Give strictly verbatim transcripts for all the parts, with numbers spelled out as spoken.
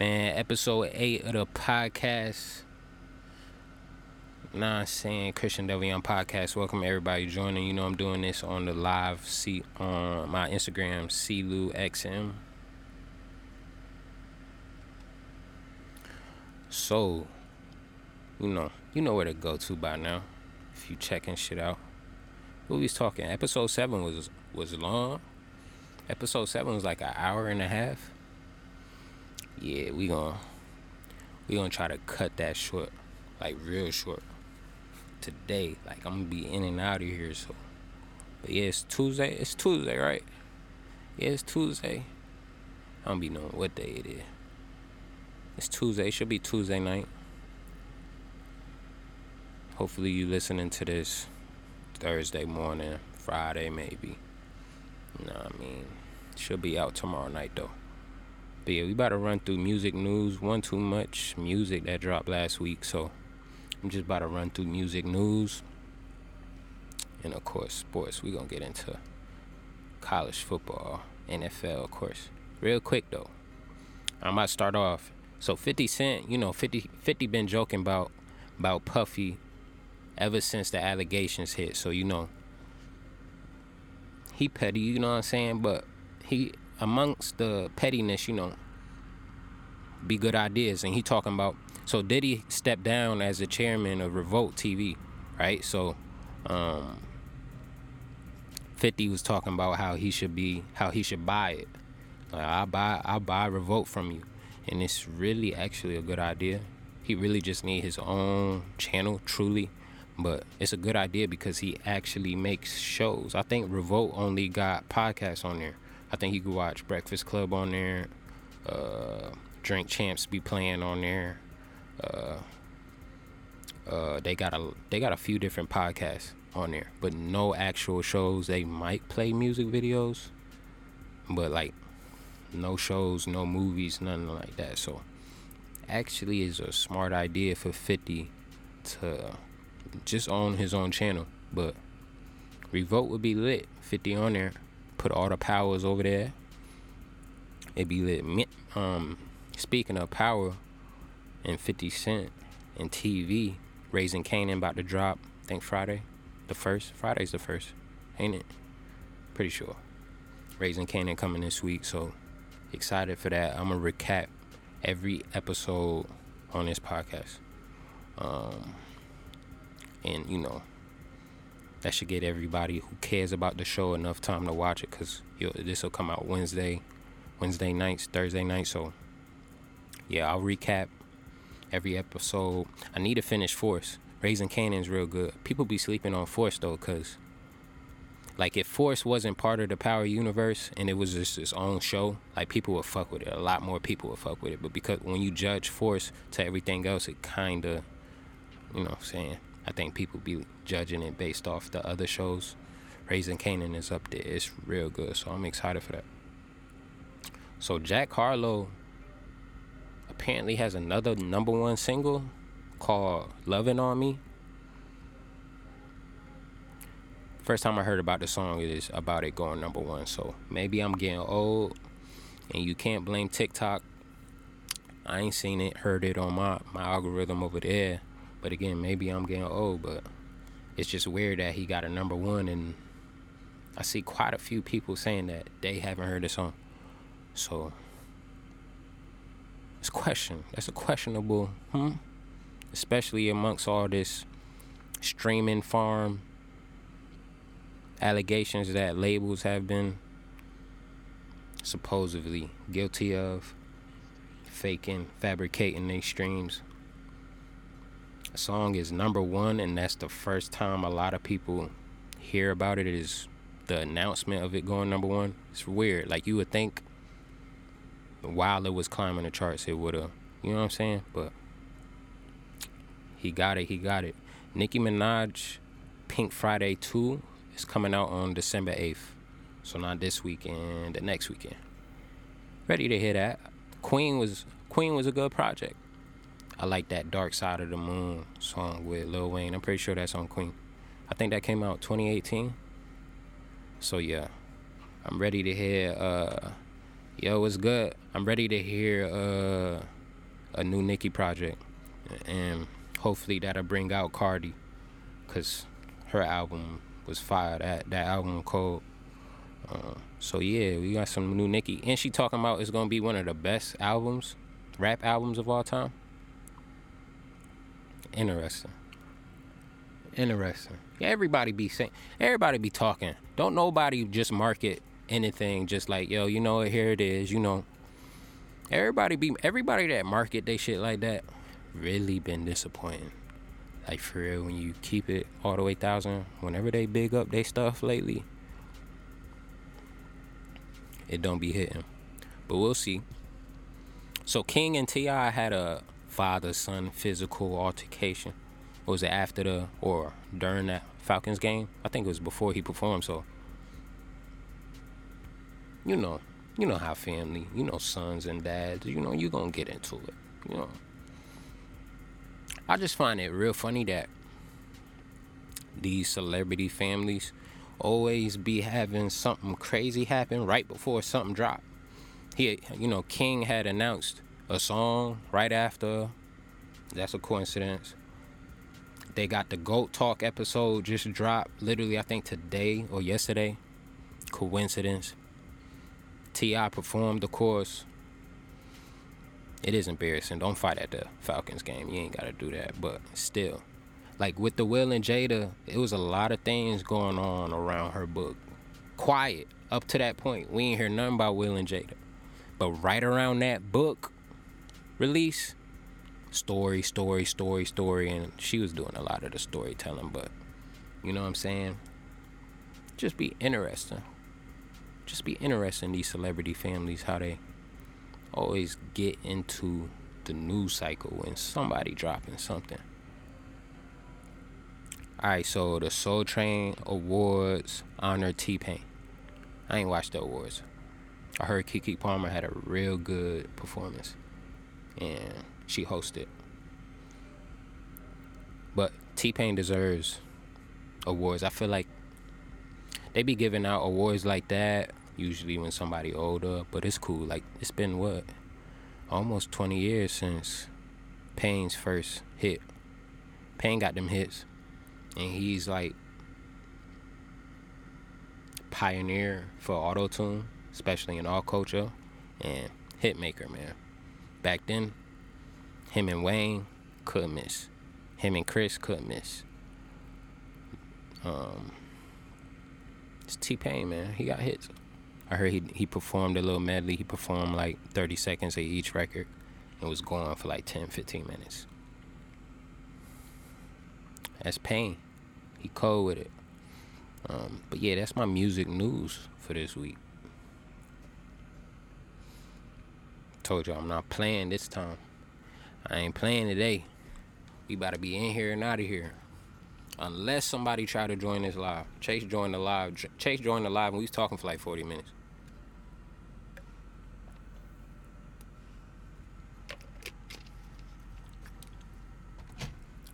Man, episode eight of the podcast. Nah, I'm saying Christian W M Podcast. Welcome everybody joining. You know I'm doing this on the live seat on my Instagram, C L U X M. So, you know, you know where to go to by now. If you checking shit out. What we was talking? Episode seven was was long. Episode seven was like an hour and a half. Yeah, we gonna we gonna try to cut that short, like real short today. Like I'm gonna be in and out of here. So, but yeah, it's Tuesday. It's Tuesday, right? Yeah, it's Tuesday. I don't be knowing what day it is. It's Tuesday. It should be Tuesday night. Hopefully, you listening to this Thursday morning, Friday maybe. You know what I mean? Should be out tomorrow night though. But yeah, we about to run through music news. One too much music that dropped last week, so I'm just about to run through music news. And of course, sports. We're gonna get into college football, N F L, of course. Real quick though, I'm about to start off. So fifty Cent, you know, fifty, fifty been joking about about Puffy ever since the allegations hit. So you know, he petty. You know what I'm saying? But he. Amongst the pettiness, you know, be good ideas. And he talking about, so Diddy stepped down as the chairman of Revolt T V, right? So um, fifty was talking about how he should be, how he should buy it. Like, I buy, I buy Revolt from you. And it's really actually a good idea. He really just need his own channel, truly. But it's a good idea because he actually makes shows. I think Revolt only got podcasts on there. I think you could watch Breakfast Club on there, uh, Drink Champs be playing on there. Uh, uh, they got a they got a few different podcasts on there, but no actual shows. They might play music videos, but like no shows, no movies, nothing like that. So actually, it's a smart idea for fifty to just own his own channel. But Revolt would be lit, fifty on there. Put all the powers over there. It be lit. Um, speaking of power, and fifty Cent and T V, Raising Kanan about to drop. I think Friday, the first. Friday's the first, ain't it? Pretty sure. Raising Kanan coming this week, so excited for that. I'm gonna recap every episode on this podcast, um, and you know. That should get everybody who cares about the show enough time to watch it, because this will come out Wednesday, Wednesday nights, Thursday nights. So, yeah, I'll recap every episode. I need to finish Force. Raising Kanan's real good. People be sleeping on Force, though, because, like, if Force wasn't part of the Power universe and it was just its own show, like, people would fuck with it. A lot more people would fuck with it. But because when you judge Force to everything else, it kind of, you know what I'm saying, I think people be judging it based off the other shows. Raising Kanan is up there. It's real good, so I'm excited for that. So Jack Harlow apparently has another number one single called Lovin' On Me. First time I heard about the song is about it going number one, so maybe I'm getting old, and you can't blame TikTok. I ain't seen it, heard it on my, my algorithm over there. But again, maybe I'm getting old, but it's just weird that he got a number one, and I see quite a few people saying that they haven't heard the song. So, it's question. That's a questionable, hmm? Especially amongst all this streaming farm allegations that labels have been supposedly guilty of faking, fabricating these streams. The song is number one, and that's the first time a lot of people hear about it, is the announcement of it going number one. It's weird. Like, you would think while it was climbing the charts, it would have, you know what I'm saying? But he got it, he got it. Nicki Minaj, Pink Friday two, is coming out on December eighth. So not this weekend, the next weekend. Ready to hear that. Queen was Queen was a good project. I like that Dark Side of the Moon song with Lil Wayne. I'm pretty sure that's on Queen. I think that came out twenty eighteen. So, yeah. I'm ready to hear uh, Yo, it's good. I'm ready to hear uh, a new Nicki project, and hopefully that'll bring out Cardi, cause her album was fire. That that album cold. Uh, so yeah, we got some new Nicki, and she talking about it's gonna be one of the best albums, rap albums of all time. Interesting. Interesting. Everybody be saying, everybody be talking. Don't nobody just market anything just like, yo, you know, here it is, you know. Everybody be everybody that market they shit like that really been disappointing. Like, for real, when you keep it all the way thousand, whenever they big up they stuff lately, it don't be hitting. But we'll see. So King and T I had a father-son physical altercation. What was it, after the or during that Falcons game? I think it was before he performed, so you know, you know how family, you know, sons and dads, you know, you're gonna get into it. You know, I just find it real funny that these celebrity families always be having something crazy happen right before something drop. He, you know, King had announced a song right after. That's a coincidence. They got the GOAT Talk episode just dropped literally, I think, today or yesterday. Coincidence. T I performed, of course. It is embarrassing. Don't fight at the Falcons game. You ain't got to do that. But still, like with the Will and Jada, it was a lot of things going on around her book. Quiet up to that point. We ain't hear nothing about Will and Jada. But right around that book release, story, story, story, story. And she was doing a lot of the storytelling. But you know what I'm saying? Just be interesting. Just be interesting, these celebrity families, how they always get into the news cycle when somebody dropping something. All right, so the Soul Train Awards honor T-Pain. I ain't watched the awards. I heard Keke Palmer had a real good performance, and she hosted. But T-Pain deserves awards. I feel like they be giving out awards like that usually when somebody older, but it's cool. Like, it's been, what, almost twenty years since Payne's first hit. Payne got them hits, and he's, like, pioneer for auto-tune, especially in all culture, and hit maker, man. Back then, him and Wayne couldn't miss. Him and Chris couldn't miss. Um... It's T-Pain, man. He got hits. I heard he he performed a little medley. He performed like thirty seconds of each record and was gone for like ten, fifteen minutes. That's Pain. He cold with it. Um, but yeah, that's my music news for this week. Told y'all I'm not playing this time. I ain't playing today. We about to be in here and out of here. Unless somebody try to join this live. Chase joined the live. Chase joined the live, and we was talking for like forty minutes.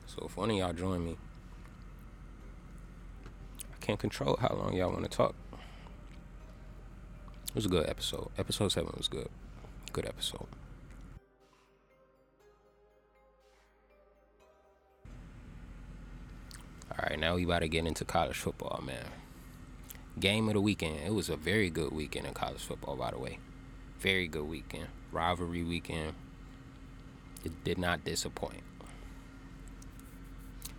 So if one of y'all join me, I can't control how long y'all want to talk. It was a good episode. Episode seven was good. Good episode. All right, now we about to get into college football, man. Game of the weekend. It was a very good weekend in college football, by the way. Very good weekend. Rivalry weekend. It did not disappoint.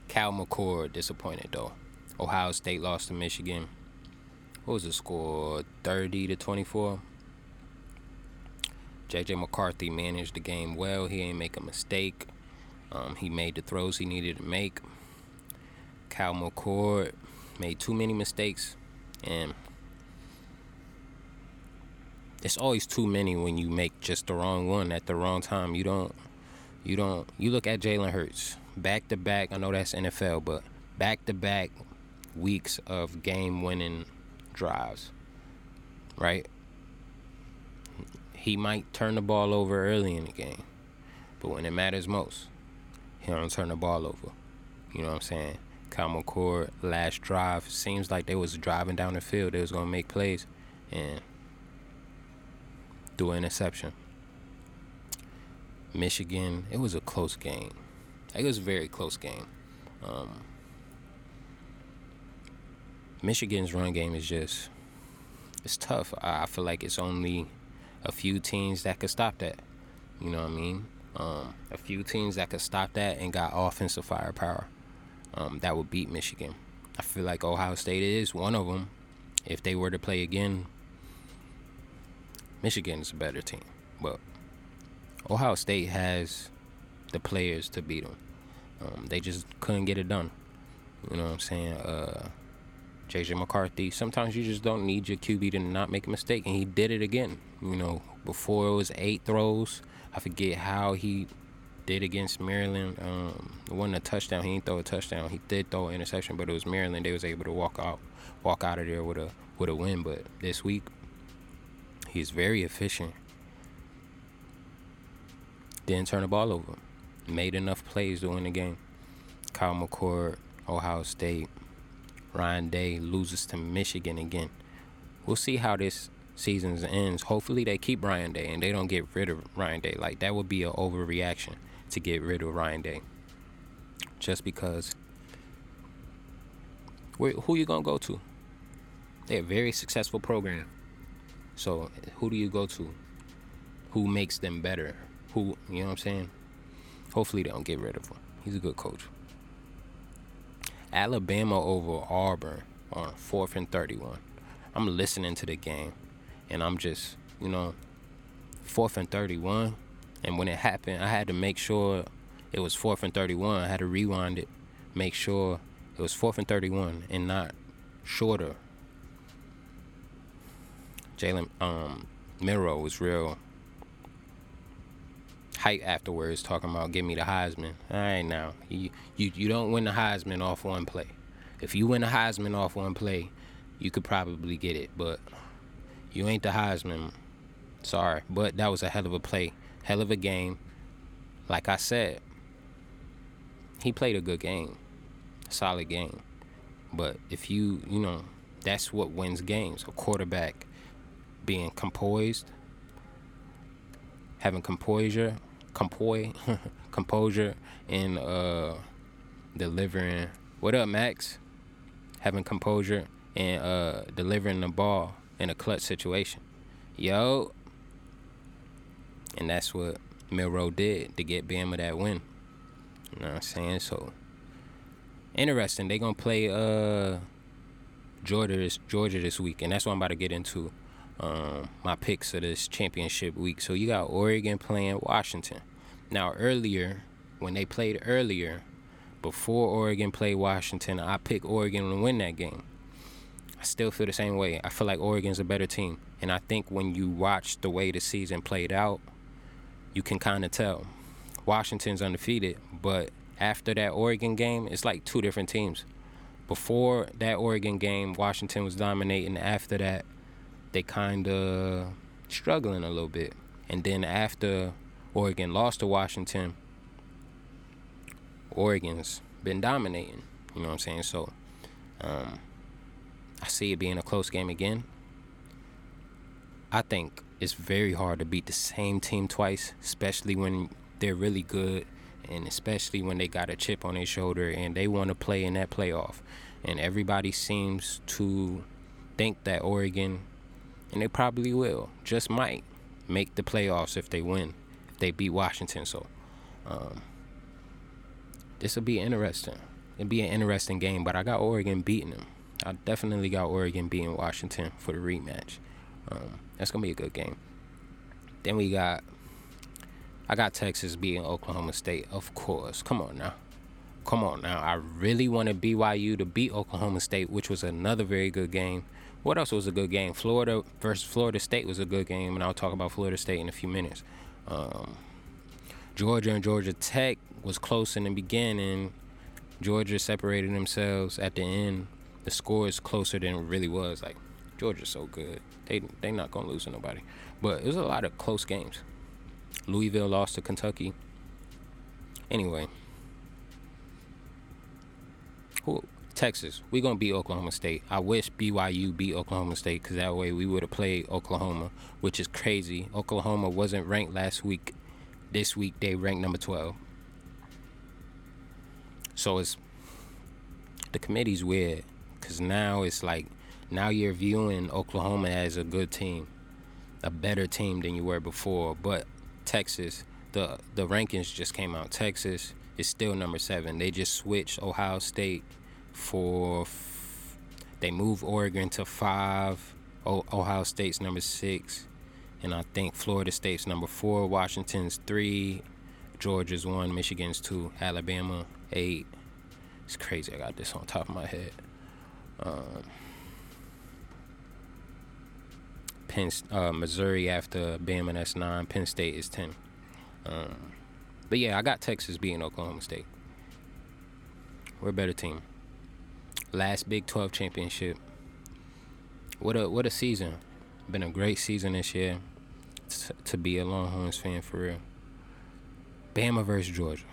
Kyle McCord disappointed, though. Ohio State lost to Michigan. What was the score? thirty to twenty-four. J J McCarthy managed the game well. He ain't make a mistake. Um, he made the throws he needed to make. Kyle McCord made too many mistakes, and it's always too many when you make just the wrong one at the wrong time. You don't, you don't, you look at Jalen Hurts, back-to-back, I know that's N F L, but back-to-back weeks of game-winning drives, right? He might turn the ball over early in the game, but when it matters most, he don't turn the ball over. You know what I'm saying? Kyle McCord, last drive, seems like they was driving down the field. They was going to make plays, and threw an interception. Michigan, it was a close game. It was a very close game. Um, Michigan's run game is just, it's tough. I, I feel like it's only a few teams that could stop that. You know what I mean? Um, a few teams that could stop that and got offensive firepower um, that would beat Michigan. I feel like Ohio State is one of them. If they were to play again, Michigan is a better team. But Ohio State has the players to beat them. Um, they just couldn't get it done. You know what I'm saying? Uh, J J McCarthy, sometimes you just don't need your Q B to not make a mistake, and he did it again. You know, before it was eight throws. I forget how he did against Maryland. Um, it wasn't a touchdown. He didn't throw a touchdown. He did throw an interception, but it was Maryland. They was able to walk out, walk out of there with a with a win. But this week, he's very efficient. Didn't turn the ball over. Made enough plays to win the game. Kyle McCord, Ohio State, Ryan Day loses to Michigan again. We'll see how this season ends. Hopefully they keep Ryan Day and they don't get rid of Ryan Day. Like, that would be an overreaction to get rid of Ryan Day. Just because, who you going to go to? They're a very successful program. So who do you go to? Who makes them better? Who, you know what I'm saying? Hopefully they don't get rid of him. He's a good coach. Alabama over Auburn on fourth and thirty-one. I'm listening to the game, and I'm just, you know, fourth and thirty-one. And when it happened, I had to make sure it was fourth and thirty-one. I had to rewind it, make sure it was fourth and thirty-one and not shorter. Jalen um, Milrow was real hype afterwards, talking about give me the Heisman. All right, now you, you you don't win the Heisman off one play. If you win the Heisman off one play, you could probably get it, but you ain't the Heisman. Sorry, but that was a hell of a play, hell of a game. Like I said, he played a good game, a solid game. But if you you know, that's what wins games. A quarterback being composed, having composure. Compoi, composure and uh, delivering. What up, Max? Having composure and uh, delivering the ball in a clutch situation. Yo. And that's what Milrow did to get Bama that win. You know what I'm saying? So, interesting. They're going to play uh, Georgia, Georgia this week, and that's what I'm about to get into. Um, my picks of this championship week. So you got Oregon playing Washington. Now earlier, when they played earlier, before Oregon played Washington, I picked Oregon to win that game. I still feel the same way. I feel like Oregon's a better team. And I think when you watch the way the season played out, you can kind of tell. Washington's undefeated, but after that Oregon game, it's like two different teams. Before that Oregon game, Washington was dominating. After that, they kind of struggling a little bit. And then after Oregon lost to Washington, Oregon's been dominating. You know what I'm saying? So, um, I see it being a close game again. I think it's very hard to beat the same team twice, especially when they're really good and especially when they got a chip on their shoulder and they want to play in that playoff. And everybody seems to think that Oregon, and they probably will, just might make the playoffs if they win, if they beat Washington. So um, this will be interesting. It'll be an interesting game, but I got Oregon beating them. I definitely got Oregon beating Washington for the rematch. Um, that's going to be a good game. Then we got, I got Texas beating Oklahoma State, of course. Come on now. Come on now. I really wanted B Y U to beat Oklahoma State, which was another very good game. What else was a good game? Florida versus Florida State was a good game, and I'll talk about Florida State in a few minutes. Um, Georgia and Georgia Tech was close in the beginning. Georgia separated themselves at the end. The score is closer than it really was. Like, Georgia's so good. They they not going to lose to nobody. But it was a lot of close games. Louisville lost to Kentucky. Anyway. Who, Texas, we're going to beat Oklahoma State. I wish B Y U beat Oklahoma State because that way we would have played Oklahoma, which is crazy. Oklahoma wasn't ranked last week. This week they ranked number twelve. So it's, the committee's weird because now it's like, now you're viewing Oklahoma as a good team, a better team than you were before. But Texas, the the rankings just came out. Texas is still number seven. They just switched Ohio State for, f- they moved Oregon to five. O- Ohio State's number six. And I think Florida State's number four. Washington's three. Georgia's one. Michigan's two. Alabama, eight. It's crazy. I got this on top of my head. Um... Penn, uh, Missouri after Bama, that's nine. Penn State is ten. Um, but yeah, I got Texas beating Oklahoma State. We're a better team. Last Big twelve championship. What a what a season. Been a great season this year t- to be a Longhorns fan for real. Bama versus Georgia.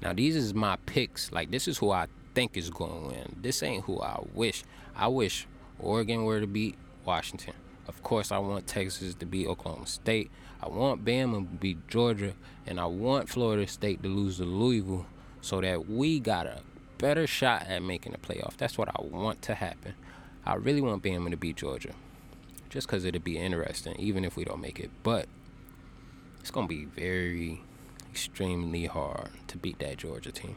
Now these is my picks. Like this is who I think is going to win. This ain't who I wish. I wish Oregon were to beat Washington. Of course, I want Texas to beat Oklahoma State. I want Bama to beat Georgia. And I want Florida State to lose to Louisville so that we got a better shot at making the playoff. That's what I want to happen. I really want Bama to beat Georgia just because it'll be interesting, even if we don't make it. But it's going to be very, extremely hard to beat that Georgia team.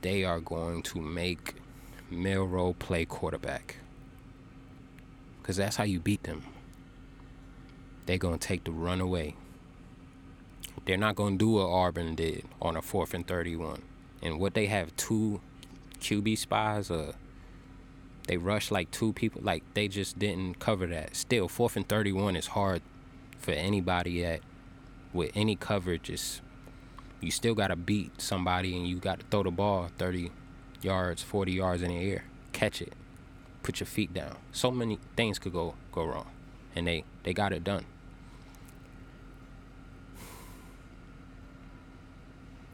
They are going to make Milrow play quarterback. Because that's how you beat them. They're going to take the run away. They're not going to do what Auburn did on a fourth and thirty-one. And what they have, two Q B spies? Uh, they rushed like two people. Like, they just didn't cover that. Still, fourth and thirty-one is hard for anybody at with any coverage. It's, you still got to beat somebody, and you got to throw the ball thirty yards, forty yards in the air. Catch it. Put your feet down. So many things could go go wrong, and they they got it done.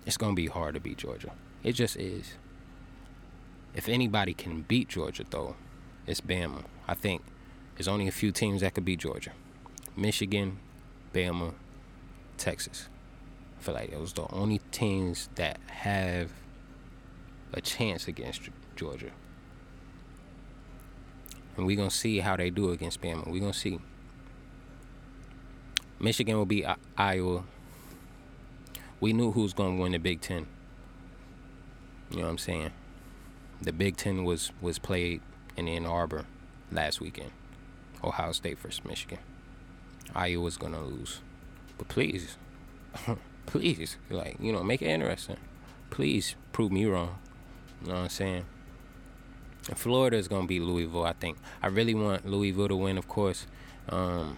It's gonna be hard to beat Georgia. It just is. If anybody can beat Georgia though, it's Bama. I think there's only a few teams that could beat Georgia: Michigan, Bama, Texas. I feel like those are the only teams that have a chance against Georgia. And we're going to see how they do against Bama. We're going to see. Michigan will beat I- Iowa. We knew who was going to win the Big Ten. You know what I'm saying? The Big Ten was, was played in Ann Arbor last weekend. Ohio State versus Michigan. Iowa's going to lose. But please, please, like, you know, make it interesting. Please prove me wrong. You know what I'm saying? Florida is going to beat Louisville, I think. I really want Louisville to win, of course. Um,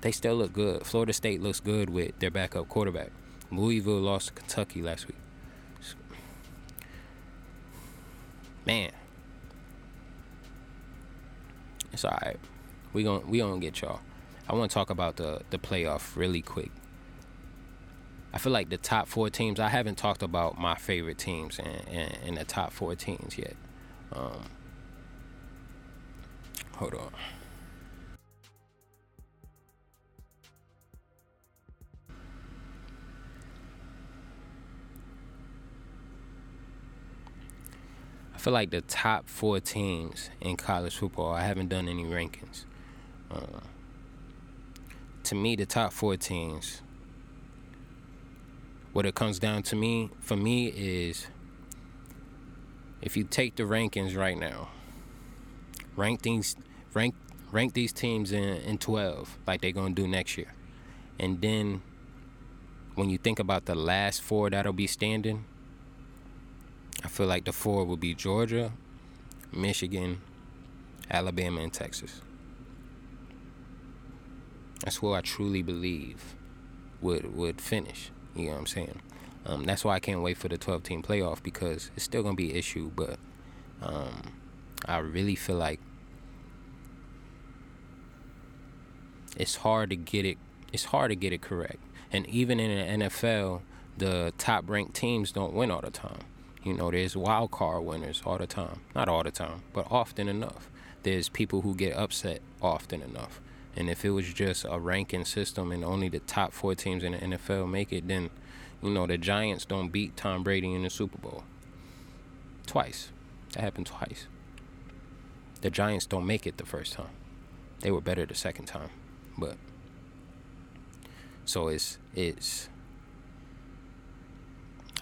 they still look good. Florida State looks good with their backup quarterback. Louisville lost to Kentucky last week. So, man. It's all right. We're going we gonna get y'all. I want to talk about the, the playoff really quick. I feel like the top four teams, I haven't talked about my favorite teams and, and, and the top four teams yet. Um, hold on. I feel like the top four teams in college football, I haven't done any rankings. Uh, to me, the top four teams, what it comes down to me, for me is, if you take the rankings right now, rank these rank rank these teams in, in twelve like they're gonna do next year. And then when you think about the last four that'll be standing, I feel like the four will be Georgia, Michigan, Alabama, and Texas. That's who I truly believe would would finish. You know what I'm saying? Um, that's why I can't wait for the twelve-team playoff, because it's still going to be an issue, but um, I really feel like it's hard to get it it's hard to get it correct. And even in the N F L, the top-ranked teams don't win all the time. You know, there's wild card winners all the time. Not all the time, but often enough. There's people who get upset often enough. And if it was just a ranking system and only the top four teams in the N F L make it, then, you know, the Giants don't beat Tom Brady in the Super Bowl. Twice. That happened twice. The Giants don't make it the first time. They were better the second time. But so it's it's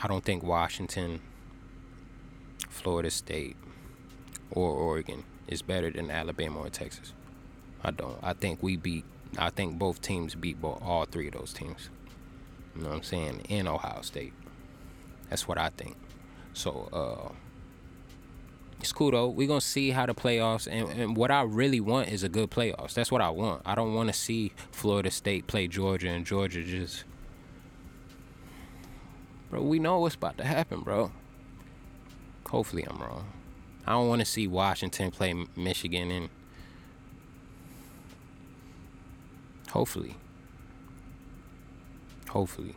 I don't think Washington, Florida State, or Oregon is better than Alabama or Texas. I don't. I think we beat I think both teams beat both, all three of those teams. You know what I'm saying? In Ohio State. That's what I think. So uh it's cool, though. We're going to see how the playoffs, and, and what I really want is a good playoffs. That's what I want. I don't want to see Florida State play Georgia, and Georgia just... Bro, we know what's about to happen, bro. Hopefully I'm wrong. I don't want to see Washington play Michigan, and... Hopefully. Hopefully.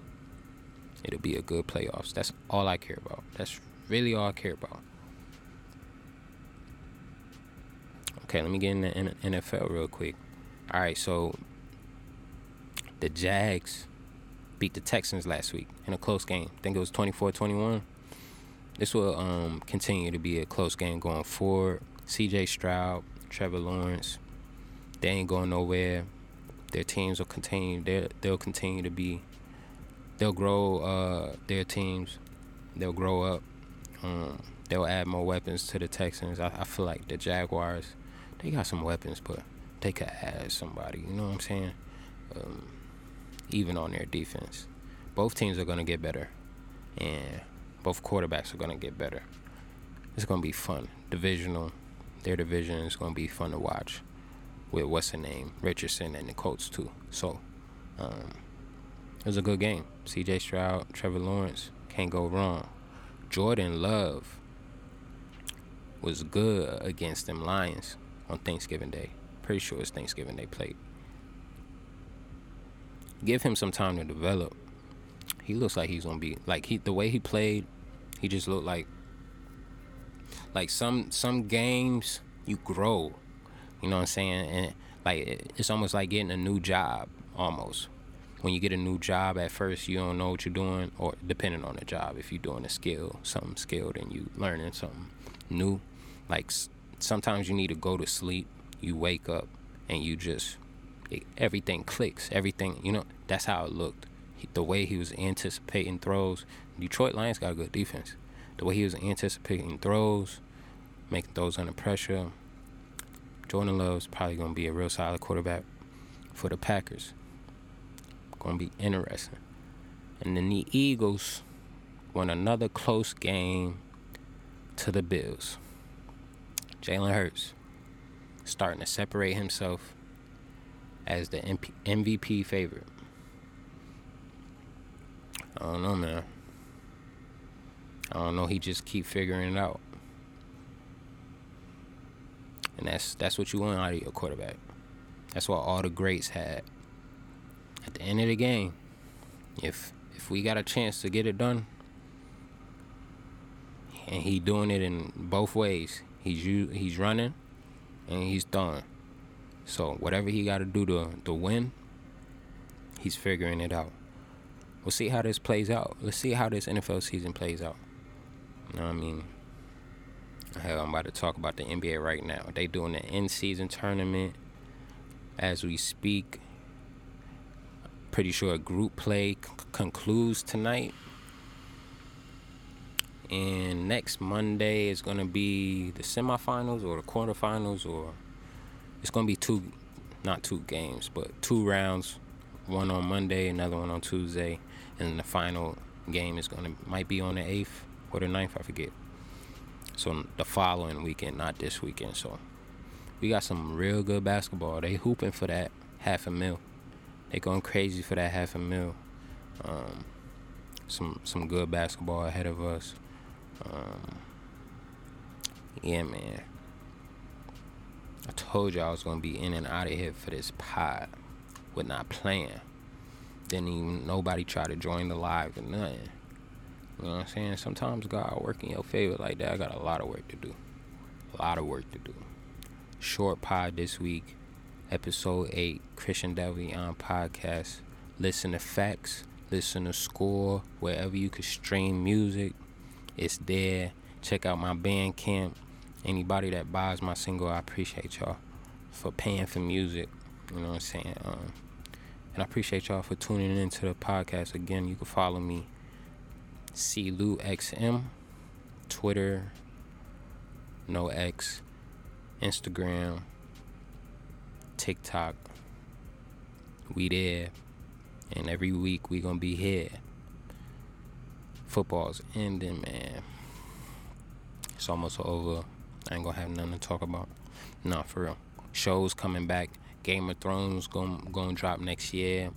It'll be a good playoffs. That's all I care about. That's really all I care about. Okay, let me get in the N F L real quick. All right, so the Jags beat the Texans last week in a close game. I think it was twenty-four twenty-one. This will um, continue to be a close game going forward. C J Stroud, Trevor Lawrence, they ain't going nowhere. Their teams will continue. They'll, they'll continue to be. They'll grow uh, their teams. They'll grow up. Um, they'll add more weapons to the Texans. I, I feel like the Jaguars, they got some weapons, but they could add somebody. You know what I'm saying? Um, even on their defense. Both teams are going to get better. And both quarterbacks are going to get better. It's going to be fun. Divisional. Their division is going to be fun to watch. With what's her name? Richardson and the Colts, too. So, um, it was a good game. C J Stroud, Trevor Lawrence. Can't go wrong. Jordan Love was good against them Lions. On Thanksgiving Day. Pretty sure it's Thanksgiving Day played. Give him some time to develop. He looks like he's gonna be like he the way he played, he just looked like like some some games you grow. You know what I'm saying? And like it's almost like getting a new job almost. When you get a new job at first you don't know what you're doing, or depending on the job, if you're doing a skill, something skilled and you learning something new, like sometimes you need to go to sleep, you wake up, and you just, it, everything clicks, everything, you know, that's how it looked. He, the way he was anticipating throws, Detroit Lions got a good defense. The way he was anticipating throws, making throws under pressure, Jordan Love's probably going to be a real solid quarterback for the Packers. Going to be interesting. And then the Eagles won another close game to the Bills. Jalen Hurts starting to separate himself as the M V P favorite. I don't know, man. I don't know. He just keep figuring it out. And that's that's what you want out of your quarterback. That's what all the greats had. At the end of the game, if if we got a chance to get it done, and he doing it in both ways. He's you, he's running, and he's done. So whatever he got to do to to win, he's figuring it out. We'll see how this plays out. Let's see how this N F L season plays out. You know what I mean? Hell, I'm about to talk about the N B A right now. They doing the in-season tournament as we speak. Pretty sure group play c- concludes tonight. And next Monday is going to be the semifinals or the quarterfinals, or it's going to be two, not two games, but two rounds, one on Monday, another one on Tuesday, and the final game is going to, might be on the eighth or the ninth, I forget. So the following weekend, not this weekend. So we got some real good basketball. They hooping for that half a mil. They going crazy for that half a mil. Um, some, some good basketball ahead of us. Um, yeah, man. I told you I was going to be in and out of here for this pod with not playing. Didn't even nobody try to join the live or nothing. You know what I'm saying? Sometimes God work in your favor like that. I got a lot of work to do. A lot of work to do. Short pod this week. Episode eight, Christian W M Podcast. Listen to facts. Listen to score. Wherever you can stream music, it's there. Check out my Bandcamp. Anybody that buys my single, I appreciate y'all for paying for music. You know what I'm saying? Um, and I appreciate y'all for tuning into the podcast. Again, you can follow me, C L U X M, Twitter, no X, Instagram, TikTok. We there. And every week we gonna be here. Football's ending, man. It's almost over. I ain't gonna have nothing to talk about. Nah, for real. Shows coming back. Game of Thrones gonna, gonna drop next year.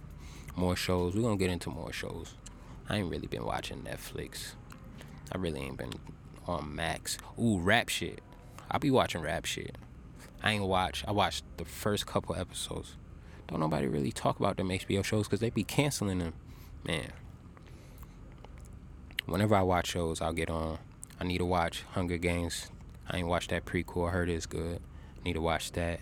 More shows. We're gonna get into more shows. I ain't really been watching Netflix. I really ain't been on Max. Ooh, rap shit. I be watching rap shit. I ain't watch. I watched the first couple episodes. Don't nobody really talk about them H B O shows because they be canceling them. Man. Whenever I watch shows, I'll get on. I need to watch Hunger Games. I ain't watched that prequel. I heard it's good. I need to watch that.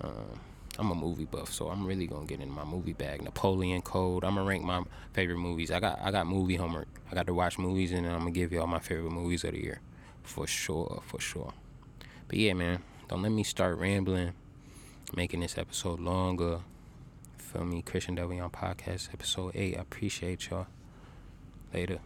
Um, I'm a movie buff, so I'm really gonna get in my movie bag. Napoleon Code. I'm gonna rank my favorite movies. I got I got movie homework. I got to watch movies, and then I'm gonna give y'all my favorite movies of the year, for sure, for sure. But yeah, man, don't let me start rambling, making this episode longer. Feel me, Christian W M Podcast, episode eight. I appreciate y'all. Later.